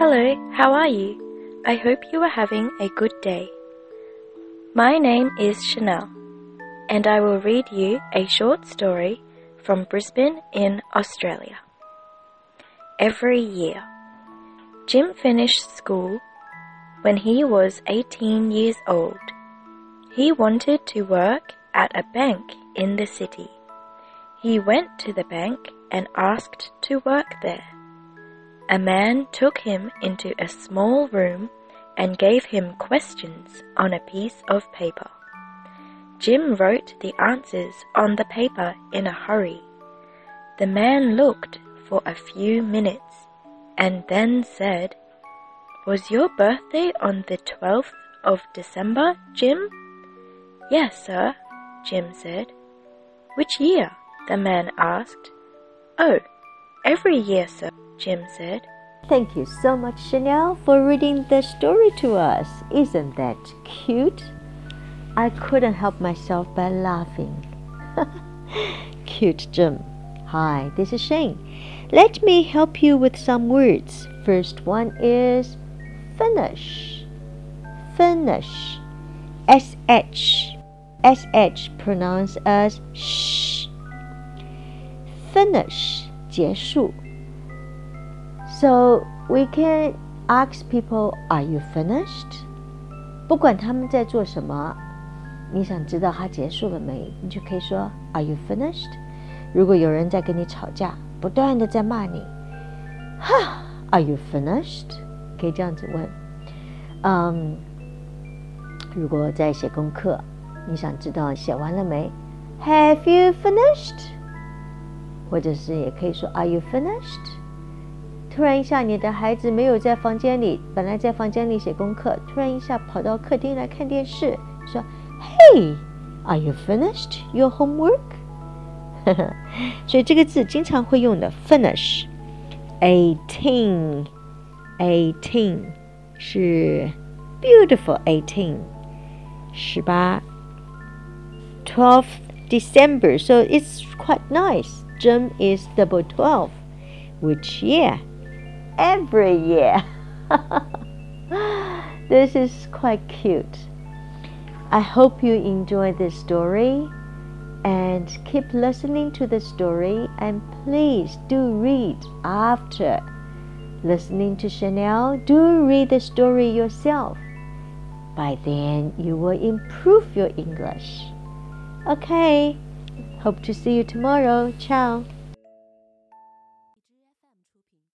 Hello, how are you? I hope you are having a good day. My name is Chanel, and I will read you a short story from Brisbane in Australia. Every year, Jim finished school when he was 18 years old. He wanted to work at a bank in the city. He went to the bank and asked to work there. A man took him into a small room and gave him questions on a piece of paper. Jim wrote the answers on the paper in a hurry. The man looked for a few minutes and then said, "Was your birthday on the 12th of December, Jim?" "Yes, sir," Jim said. "Which year?" the man asked. "Oh, every year, sir," Jim said. Thank you so much, Chanel, for reading the story to us. Isn't that cute? I couldn't help myself by laughing. Cute, Jim. Hi, this is Shane. Let me help you with some words. First one is finish. Finish. SH. SH pronounced as sh. Finish. 结束。So we can ask people, "Are you finished?" 不管他们在做什么，你想知道它结束了没，你就可以说 "Are you finished?" 如果有人在跟你吵架，不断的在骂你，哈 "Are you finished?" 可以这样子问。如果在写功课，你想知道写完了没 "Have you finished?" 或者是也可以说 "Are you finished?" 突然一下，你的孩子没有在房间里，本来在房间里写功课，突然一下跑到客厅来看电视，说 "Hey, are you finished your homework?" 所以这个字经常会用的 finish。 18是 beautiful 18 18 12th December, so it's quite nice. Jim is double 12. Which year? Every year. This is quite cute. I hope you enjoy this story and keep listening to the story, and please do read after listening to Chanel. Do read the story yourself. By then you will improve your English. Okay, hope to see you tomorrow. Ciao.